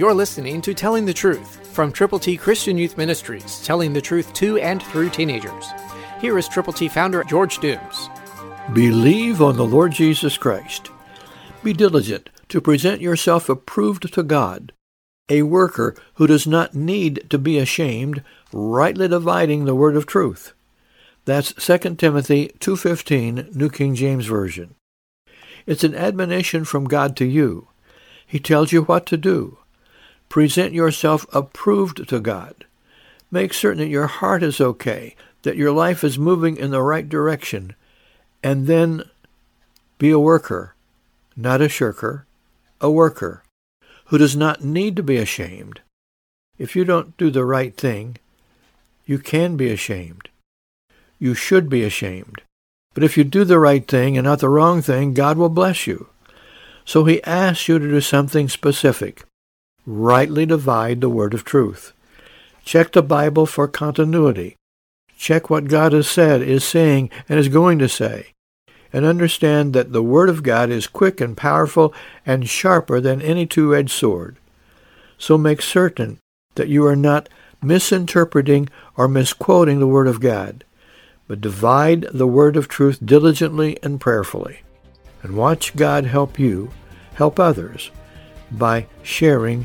You're listening to Telling the Truth from Triple T Christian Youth Ministries, telling the truth to and through teenagers. Here is Triple T founder George Dooms. Believe on the Lord Jesus Christ. Be diligent to present yourself approved to God, a worker who does not need to be ashamed, rightly dividing the word of truth. That's 2 Timothy 2:15, New King James Version. It's an admonition from God to you. He tells you what to do. Present yourself approved to God. Make certain that your heart is okay, that your life is moving in the right direction, and then be a worker, not a shirker, a worker who does not need to be ashamed. If you don't do the right thing, you can be ashamed. You should be ashamed. But if you do the right thing and not the wrong thing, God will bless you. So he asks you to do something specific. Rightly divide the word of truth. Check the Bible for continuity. Check what God has said, is saying, and is going to say. And understand that the word of God is quick and powerful and sharper than any two-edged sword. So make certain that you are not misinterpreting or misquoting the word of God, but divide the word of truth diligently and prayerfully. And watch God help you help others by sharing